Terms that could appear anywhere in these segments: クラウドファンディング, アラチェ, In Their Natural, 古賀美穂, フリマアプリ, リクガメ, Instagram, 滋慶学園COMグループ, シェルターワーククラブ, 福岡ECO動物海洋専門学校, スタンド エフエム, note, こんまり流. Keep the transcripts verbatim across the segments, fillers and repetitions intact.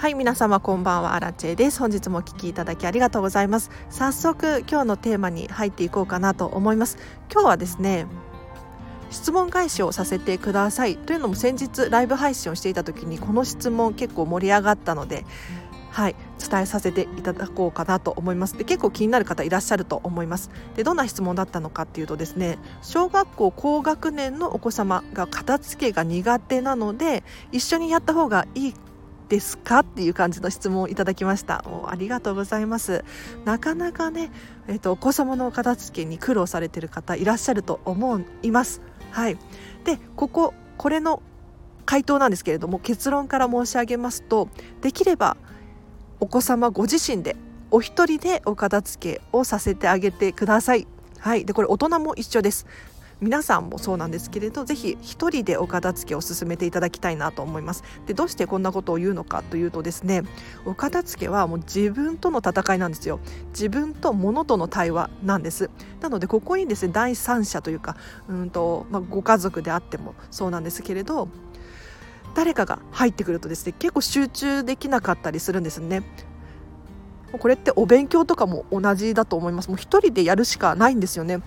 はい、皆様こんばんは、アラチェです。本日もお聞きいただきありがとうございます。早速今日のテーマに入っていこうかなと思います。今日はですね、質問返しをさせてくださいというのも、先日ライブ配信をしていた時にこの質問結構盛り上がったので、はい、伝えさせていただこうかなと思います。で、結構気になる方いらっしゃると思います。で、どんな質問だったのかっていうとですね、小学校高学年のお子様が片付けが苦手なので一緒にやった方がいいですかっていう感じの質問をいただきました。ありがとうございます。なかなかね、えっと、お子様の片付けに苦労されている方いらっしゃると思います。はい、でこここれの回答なんですけれども、結論から申し上げますと、できればお子様ご自身でお一人でお片付けをさせてあげてください。はい、でこれ大人も一緒です。皆さんもそうなんですけれど、ぜひ一人でお片付けを進めていただきたいなと思います。で、どうしてこんなことを言うのかというとですね、お片付けはもう自分との戦いなんですよ。自分と物との対話なんです。なのでここにですね、第三者というか、うんと、まあ、ご家族であってもそうなんですけれど、誰かが入ってくるとですね、結構集中できなかったりするんですね。これってお勉強とかも同じだと思います。もう一人でやるしかないんですよね。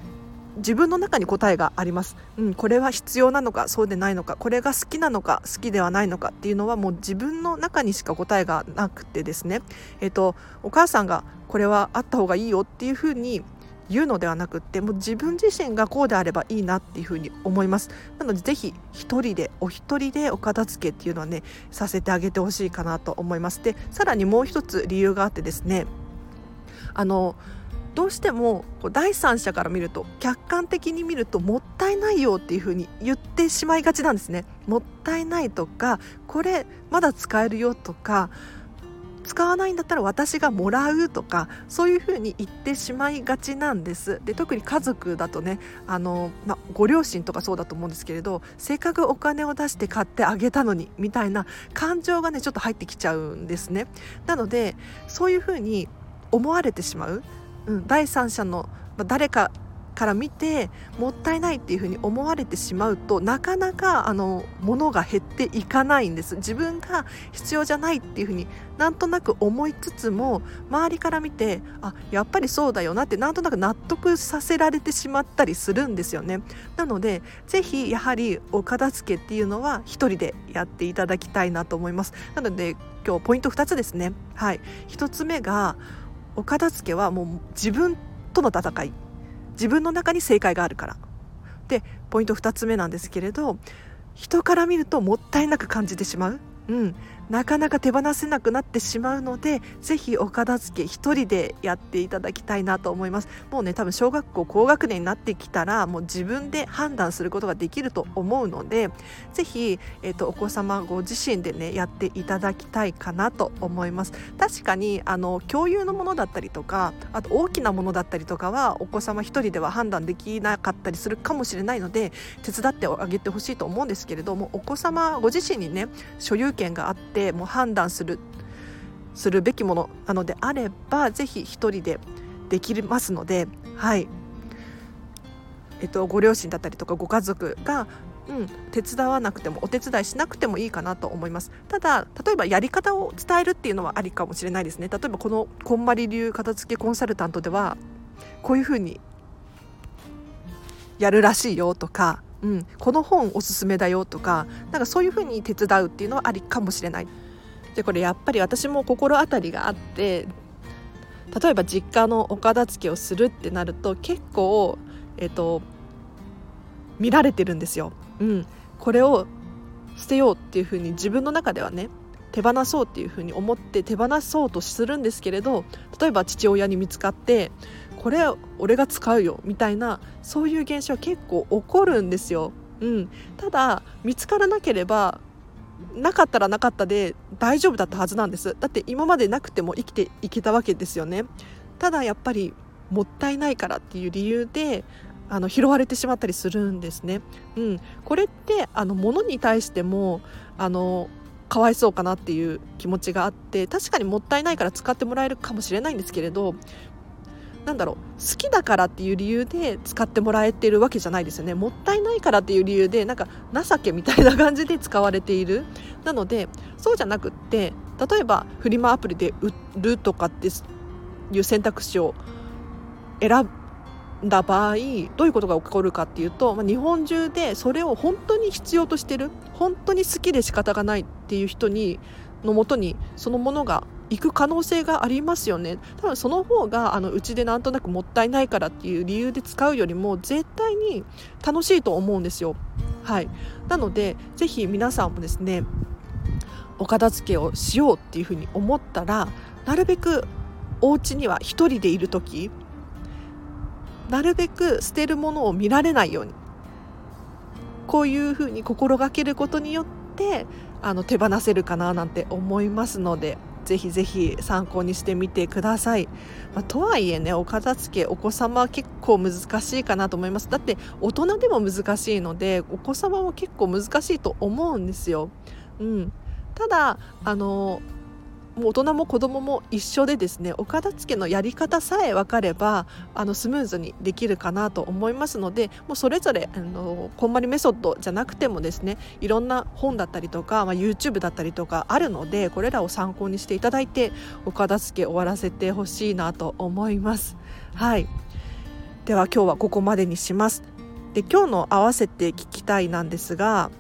自分の中に答えがあります。うん、これは必要なのかそうでないのか、これが好きなのか好きではないのかっていうのはもう自分の中にしか答えがなくてですね、えっと、お母さんがこれはあった方がいいよっていうふうに言うのではなくって、もう自分自身がこうであればいいなっていうふうに思います。なのでぜひ一人でお一人でお片付けっていうのはね、させてあげてほしいかなと思います。で、さらにもう一つ理由があってですね、あのどうしても第三者から見ると、客観的に見るともったいないよっていうふうに言ってしまいがちなんですね。もったいないとか、これまだ使えるよとか、使わないんだったら私がもらうとか、そういうふうに言ってしまいがちなんです。で、特に家族だとね、あの、ま、ご両親とかそうだと思うんですけれど、せっかくお金を出して買ってあげたのにみたいな感情がね、ちょっと入ってきちゃうんですね。なのでそういうふうに思われてしまう、うん、第三者の誰かから見てもったいないっていうふうに思われてしまうと、なかなかあの物が減っていかないんです。自分が必要じゃないっていうふうになんとなく思いつつも、周りから見てあやっぱりそうだよなって、なんとなく納得させられてしまったりするんですよね。なのでぜひやはりお片付けっていうのは一人でやっていただきたいなと思います。なので今日ポイントふたつですね。はい、ひとつめがお片付けはもう自分との戦い、自分の中に正解があるから。で、ポイントふたつめなんですけれど、人から見るともったいなく感じてしまう、うん、なかなか手放せなくなってしまうので、ぜひお片付け一人でやっていただきたいなと思います。もうね、多分小学校高学年になってきたらもう自分で判断することができると思うので、ぜひ、えっと、お子様ご自身でねやっていただきたいかなと思います。確かにあの共有のものだったりとか、あと大きなものだったりとかはお子様一人では判断できなかったりするかもしれないので、手伝ってあげてほしいと思うんですけれども、お子様ご自身にね所有権があって、もう判断するするべきものなのであれば、ぜひ一人でできますので、はい、えっと、ご両親だったりとかご家族が、うん、手伝わなくてもお手伝いしなくてもいいかなと思います。ただ例えばやり方を伝えるっていうのはありかもしれないですね。例えばこのこんまり流片付けコンサルタントではこういうふうにやるらしいよとか、うん、この本おすすめだよとか、なんかそういうふうに手伝うっていうのはありかもしれない。で、これやっぱり私も心当たりがあって、例えば実家のお片付けをするってなると結構、えっと、見られてるんですよ、うん、これを捨てようっていうふうに自分の中ではね、手放そうっていうふうに思って手放そうとするんですけれど、例えば父親に見つかってこれ俺が使うよみたいな、そういう現象結構起こるんですよ、うん、ただ見つからなければなかったらなかったで大丈夫だったはずなんです。だって今までなくても生きていけたわけですよね。ただやっぱりもったいないからっていう理由であの拾われてしまったりするんですね、うん、これってあの物に対してもあのかわいそうかなっていう気持ちがあって、確かにもったいないから使ってもらえるかもしれないんですけれど、なんだろう、好きだからっていう理由で使ってもらえてるわけじゃないですよね。もったいないからっていう理由でなんか情けみたいな感じで使われている。なのでそうじゃなくって、例えばフリマアプリで売るとかっていう選択肢を選んだ場合、どういうことが起こるかっていうと、日本中でそれを本当に必要としてる、本当に好きで仕方がないっていう人にのもとにそのものが行く可能性がありますよね。多分その方があのうちでなんとなくもったいないからっていう理由で使うよりも絶対に楽しいと思うんですよ。はい、なのでぜひ皆さんもですね、お片付けをしようっていうふうに思ったら、なるべくお家には一人でいるとき、なるべく捨てるものを見られないように、こういうふうに心がけることによってあの手放せるかななんて思いますので、ぜひぜひ参考にしてみてください。まあ、とはいえね、お片付けお子様は結構難しいかなと思います。だって大人でも難しいので、お子様も結構難しいと思うんですよ。うん、ただあのもう大人も子供も一緒でですね、お片付けのやり方さえ分かればあのスムーズにできるかなと思いますので、もうそれぞれあのこんまりメソッドじゃなくてもですね、いろんな本だったりとか、まあ、YouTube だったりとかあるので、これらを参考にしていただいてお片付け終わらせてほしいなと思います。はい、では今日はここまでにします。で、今日の合わせて聞きたいなんですが、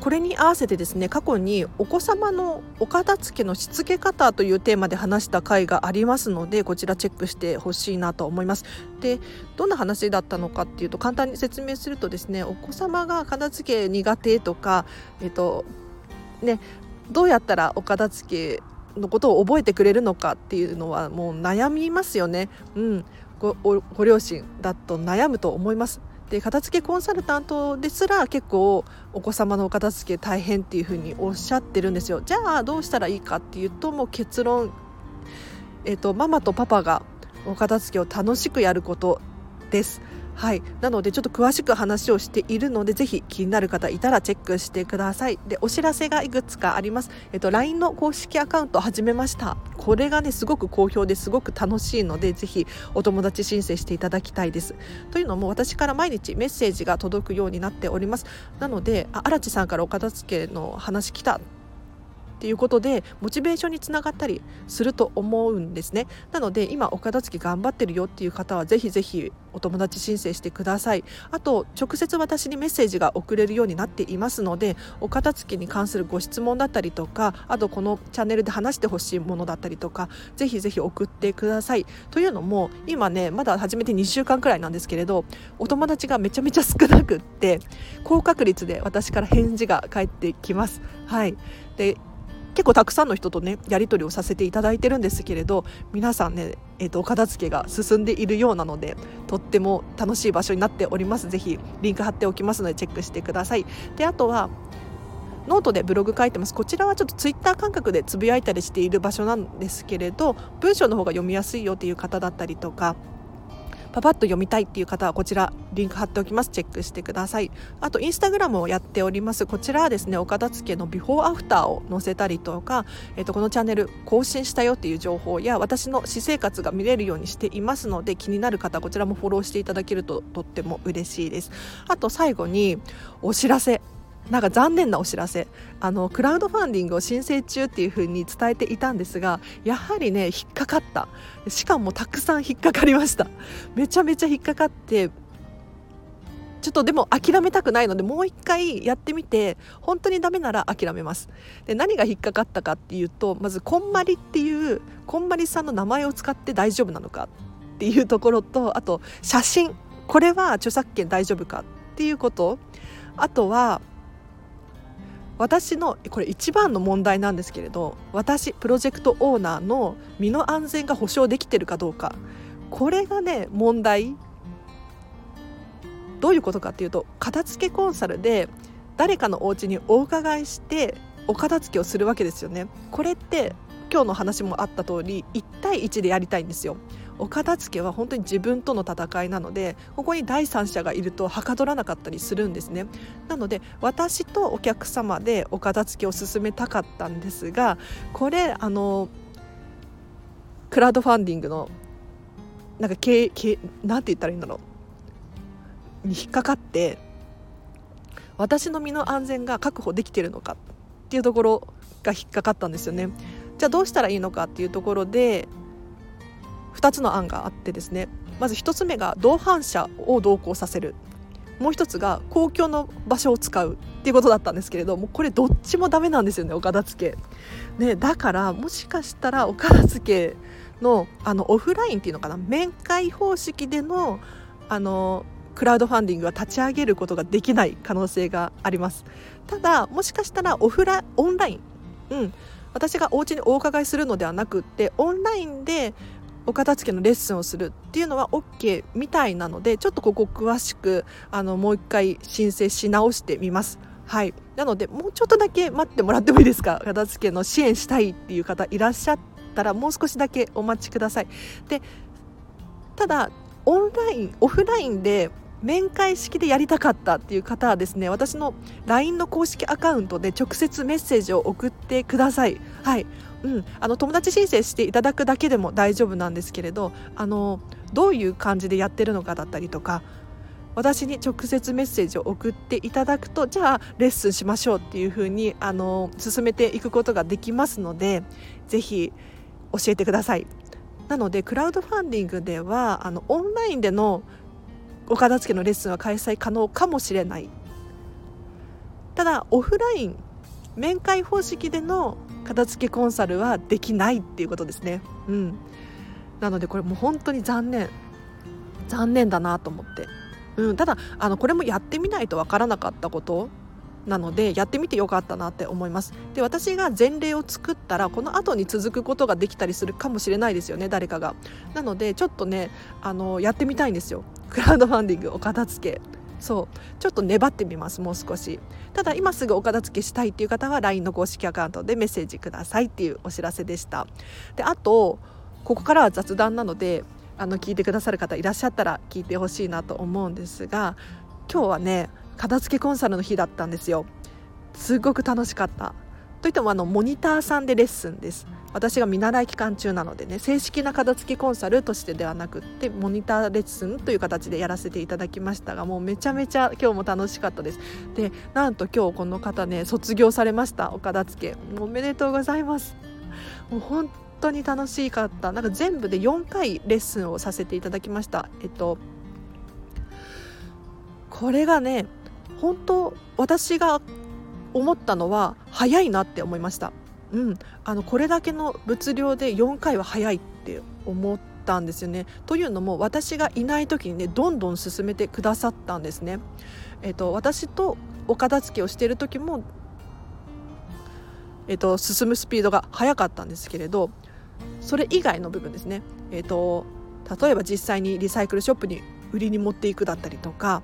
これに合わせてですね、過去にお子様のお片付けのしつけ方というテーマで話した回がありますので、こちらチェックしてほしいなと思います。で、どんな話だったのかっていうと、簡単に説明するとですね、お子様が片付け苦手とか、えっとね、どうやったらお片付けのことを覚えてくれるのかっていうのはもう悩みますよね。うん、ご, ご両親だと悩むと思います。で、片付けコンサルタントですら結構お子様のお片付け大変っていうふうにおっしゃってるんですよ。じゃあどうしたらいいかっていうと、もう結論、えっと、ママとパパがお片付けを楽しくやることです。はい、なのでちょっと詳しく話をしているので、ぜひ気になる方いたらチェックしてください。で、お知らせがいくつかあります。えっと、ライン の公式アカウント始めました。これがねすごく好評ですごく楽しいので、ぜひお友達申請していただきたいです。というのも、私から毎日メッセージが届くようになっております。なので、あ、荒地さんからお片付けの話来たっていうことでモチベーションにつながったりすると思うんですね。なので、今お片付け頑張ってるよっていう方はぜひぜひお友達申請してください。あと、直接私にメッセージが送れるようになっていますので、お片付けに関するご質問だったりとか、あとこのチャンネルで話してほしいものだったりとか、ぜひぜひ送ってください。というのも、今ねまだ始めてにしゅうかんくらいなんですけれど、お友達がめちゃめちゃ少なくって、高確率で私から返事が返ってきます。はい、で結構たくさんの人とねやり取りをさせていただいてるんですけれど、皆さんね、えーと、お片付けが進んでいるようなので、とっても楽しい場所になっております。ぜひリンク貼っておきますのでチェックしてください。で、あとはノートでブログ書いてます。こちらはちょっとツイッター感覚でつぶやいたりしている場所なんですけれど、文章の方が読みやすいよっていう方だったりとか、パパッと読みたいっていう方はこちらリンク貼っておきます。チェックしてください。あとインスタグラムをやっております。こちらはですね、お片付けのビフォーアフターを載せたりとか、えっと、このチャンネル更新したよっていう情報や私の私生活が見れるようにしていますので、気になる方はこちらもフォローしていただけるととっても嬉しいです。あと最後にお知らせ、なんか残念なお知らせ、あのクラウドファンディングを申請中っていう風に伝えていたんですが、やはりね引っかかった、しかもたくさん引っかかりました。めちゃめちゃ引っかかって、ちょっとでも諦めたくないので、もう一回やってみて本当にダメなら諦めます。で、何が引っかかったかっていうと、まずこんまりっていうこんまりさんの名前を使って大丈夫なのかっていうところと、あと写真、これは著作権大丈夫かっていうこと、あとは私のこれ一番の問題なんですけれど、私プロジェクトオーナーの身の安全が保証できてるかどうか、これがね問題。どういうことかっていうと、片付けコンサルで誰かのお家にお伺いしてお片付けをするわけですよね。これって今日の話もあった通りいちたいいちでやりたいんですよ。お片付けは本当に自分との戦いなので、ここに第三者がいるとはかどらなかったりするんですね。なので私とお客様でお片付けを進めたかったんですが、これあのクラウドファンディングのなんか経経なんて言ったらいいんだろうに引っかかって、私の身の安全が確保できているのかっていうところが引っかかったんですよね。じゃあどうしたらいいのかっていうところでふたつの案があってですね、まずひとつめが同伴者を同行させる、もう一つが公共の場所を使うっていうことだったんですけれども、これどっちもダメなんですよね、お片付け、ね、だからもしかしたらお片付けの、あのオフラインっていうのかな、面会方式での、あのクラウドファンディングは立ち上げることができない可能性があります。ただもしかしたらオフラオンライン、うん、私がお家にお伺いするのではなくってオンラインでお片付けのレッスンをするっていうのは OK みたいなので、ちょっとここ詳しくあのもう一回申請し直してみます。はい、なのでもうちょっとだけ待ってもらってもいいですか。片付けの支援したいっていう方いらっしゃったらもう少しだけお待ちください。で、ただオンラインオフラインで面会式でやりたかったっていう方はですね、私の ライン の公式アカウントで直接メッセージを送ってください。はい、うん、あの友達申請していただくだけでも大丈夫なんですけれど、あのどういう感じでやってるのかだったりとか、私に直接メッセージを送っていただくと、じゃあレッスンしましょうっていう風にあの進めていくことができますので、ぜひ教えてください。なのでクラウドファンディングではあのオンラインでのお片付けのレッスンは開催可能かもしれない。ただオフライン面会方式での片付けコンサルはできないっていうことですね、うん、なのでこれもう本当に残念残念だなと思って、うん、ただあのこれもやってみないとわからなかったことなので、やってみてよかったなって思います。で、私が前例を作ったらこの後に続くことができたりするかもしれないですよね、誰かが。なのでちょっとねあのやってみたいんですよ、クラウドファンディングお片付け。そうちょっと粘ってみます、もう少し。ただ今すぐお片付けしたいっていう方は ライン の公式アカウントでメッセージくださいっていうお知らせでした。で、あとここからは雑談なので、あの聞いてくださる方いらっしゃったら聞いてほしいなと思うんですが、今日はね片付けコンサルの日だったんですよ。すごく楽しかった。といってもあのモニターさんでレッスンです。私が見習い期間中なのでね、正式な片付けコンサルとしてではなくってモニターレッスンという形でやらせていただきましたが、もうめちゃめちゃ今日も楽しかったです。で、なんと今日この方ね卒業されました、お片付け。おめでとうございます。もう本当に楽しかった。なんか全部でよんかいレッスンをさせていただきました。えっとこれがね本当私が思ったのは早いなって思いました、うん、あのこれだけの物量でよんかいは早いって思ったんですよね。というのも私がいない時にねどんどん進めてくださったんですね、えっと、私とお片付けをしている時も、えっと、進むスピードが早かったんですけれど、それ以外の部分ですね、えっと、例えば実際にリサイクルショップに売りに持っていくだったりとか、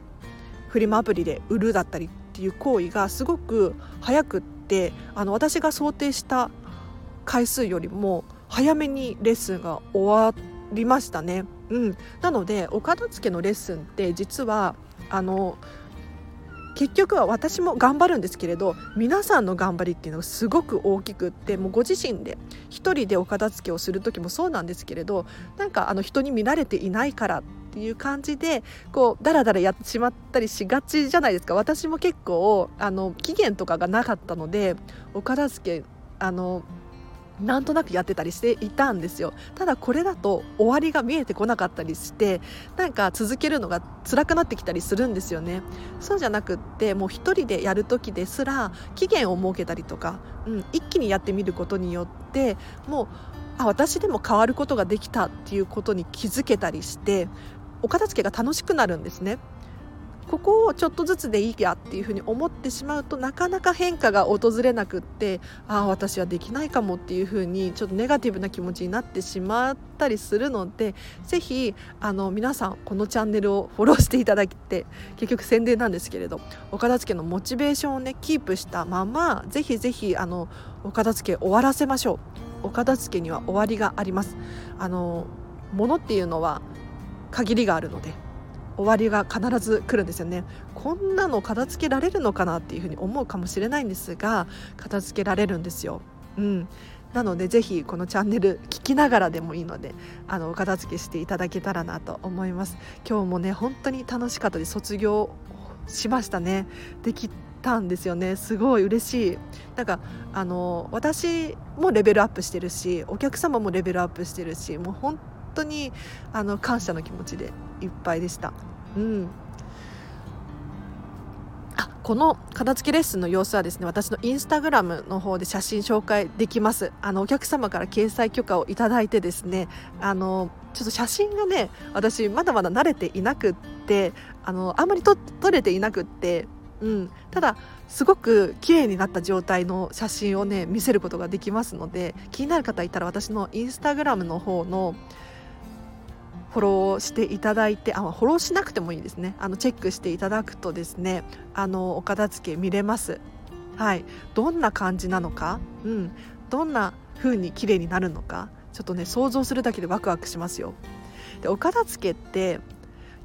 フリマアプリで売るだったりっていう行為がすごく早くって、あの私が想定した回数よりも早めにレッスンが終わりましたね、うん、なのでお片付けのレッスンって実はあの結局は私も頑張るんですけれど、皆さんの頑張りっていうのがすごく大きくって、もうご自身で一人でお片付けをする時もそうなんですけれど、なんかあの人に見られていないからっていう感じでこうだらだらやってしまったりしがちじゃないですか。私も結構あの期限とかがなかったのでお片付けあのなんとなくやってたりしていたんですよ。ただこれだと終わりが見えてこなかったりして、なんか続けるのが辛くなってきたりするんですよね。そうじゃなくってもう一人でやる時ですら期限を設けたりとか、うん、一気にやってみることによってもうあ私でも変わることができたっていうことに気づけたりして、お片付けが楽しくなるんですね。ここをちょっとずつでいいやっていうふうに思ってしまうとなかなか変化が訪れなくって、ああ私はできないかもっていうふうにちょっとネガティブな気持ちになってしまったりするので、ぜひあの皆さんこのチャンネルをフォローしていただいて、結局宣伝なんですけれど、お片付けのモチベーションをねキープしたままぜひぜひあのお片付け終わらせましょう。お片付けには終わりがあります。あの物っていうのは限りがあるので終わりが必ず来るんですよね。こんなの片付けられるのかなっていうふうに思うかもしれないんですが、片付けられるんですよ、うん、なのでぜひこのチャンネル聞きながらでもいいのであのお片付けしていただけたらなと思います。今日もね本当に楽しかったです。卒業しましたね。できたんですよね。すごい嬉しい。なんかあの私もレベルアップしてるし、お客様もレベルアップしてるし、もう本当にあの感謝の気持ちでいっぱいでした、うん、あ、この片付けレッスンの様子はですね、私のインスタグラムの方で写真紹介できます。あのお客様から掲載許可をいただいてですね、あのちょっと写真がね、私まだまだ慣れていなくって、あのあんまり撮れていなくって、うん、ただすごく綺麗になった状態の写真をね見せることができますので、気になる方いたら私のインスタグラムの方のフォローしていただいて、あ、フォローしなくてもいいですね、あのチェックしていただくとですね、あのお片付け見れます、はい、どんな感じなのか、うん、どんな風に綺麗になるのか、ちょっとね想像するだけでワクワクしますよ。で、お片付けって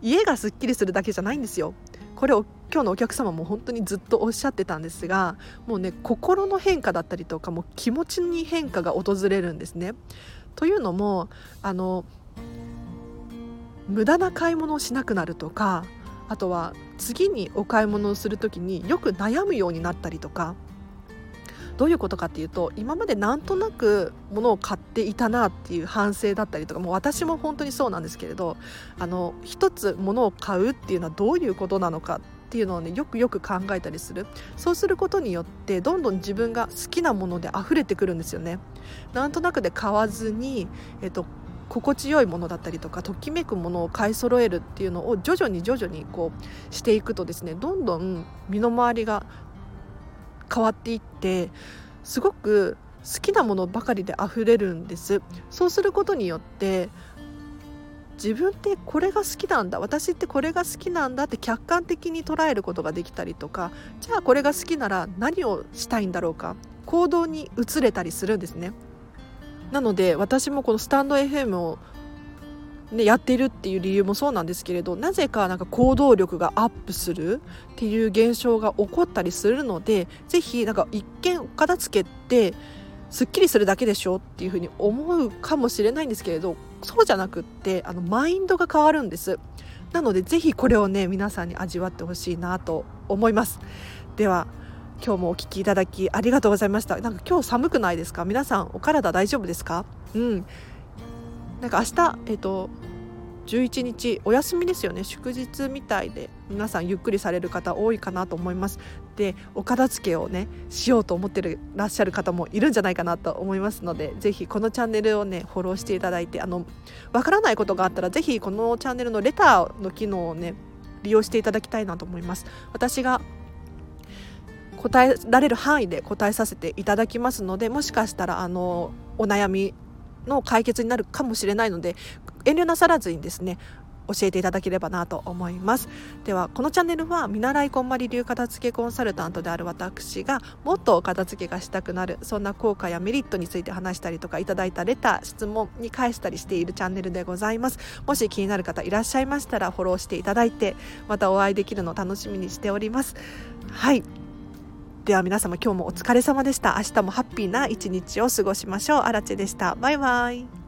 家がすっきりするだけじゃないんですよ。これを今日のお客様も本当にずっとおっしゃってたんですが、もうね心の変化だったりとか、もう気持ちに変化が訪れるんですね。というのもあの無駄な買い物をしなくなるとか、あとは次にお買い物をするときによく悩むようになったりとか、どういうことかっていうと、今までなんとなく物を買っていたなっていう反省だったりとか、もう私も本当にそうなんですけれど、あの一つ物を買うっていうのはどういうことなのかっていうのをねよくよく考えたりする。そうすることによってどんどん自分が好きなもので溢れてくるんですよね。なんとなくで買わずに、えっと心地よいものだったりとか、ときめくものを買い揃えるっていうのを徐々に徐々にこうしていくとですね、どんどん身の回りが変わっていって、すごく好きなものばかりで溢れるんです。そうすることによって自分ってこれが好きなんだ、私ってこれが好きなんだって客観的に捉えることができたりとか、じゃあこれが好きなら何をしたいんだろうか、行動に移れたりするんですね。なので私もこのスタンド エフエム を、ね、やっているっていう理由もそうなんですけれど、なぜかなんか行動力がアップするっていう現象が起こったりするので、ぜひなんか一見片付けってすっきりするだけでしょっていうふうに思うかもしれないんですけれど、そうじゃなくってあのマインドが変わるんです。なのでぜひこれをね皆さんに味わってほしいなと思います。では今日もお聞きいただきありがとうございました。なんか今日寒くないですか？皆さんお体大丈夫ですか？うん、なんか明日、えっと、じゅういちにちお休みですよね。祝日みたいで皆さんゆっくりされる方多いかなと思います。で、お片付けをねしようと思ってるらっしゃる方もいるんじゃないかなと思いますので、ぜひこのチャンネルをねフォローしていただいて、あのわからないことがあったらぜひこのチャンネルのレターの機能をね利用していただきたいなと思います。私が答えられる範囲で答えさせていただきますので、もしかしたらあのお悩みの解決になるかもしれないので、遠慮なさらずにですね教えていただければなと思います。ではこのチャンネルは見習いこんまり流片付けコンサルタントである私が、もっとお片付けがしたくなる、そんな効果やメリットについて話したりとか、いただいたレター質問に返したりしているチャンネルでございます。もし気になる方いらっしゃいましたらフォローしていただいて、またお会いできるのを楽しみにしております。はい、では皆様今日もお疲れ様でした。明日もハッピーな一日を過ごしましょう。あらちでした。バイバイ。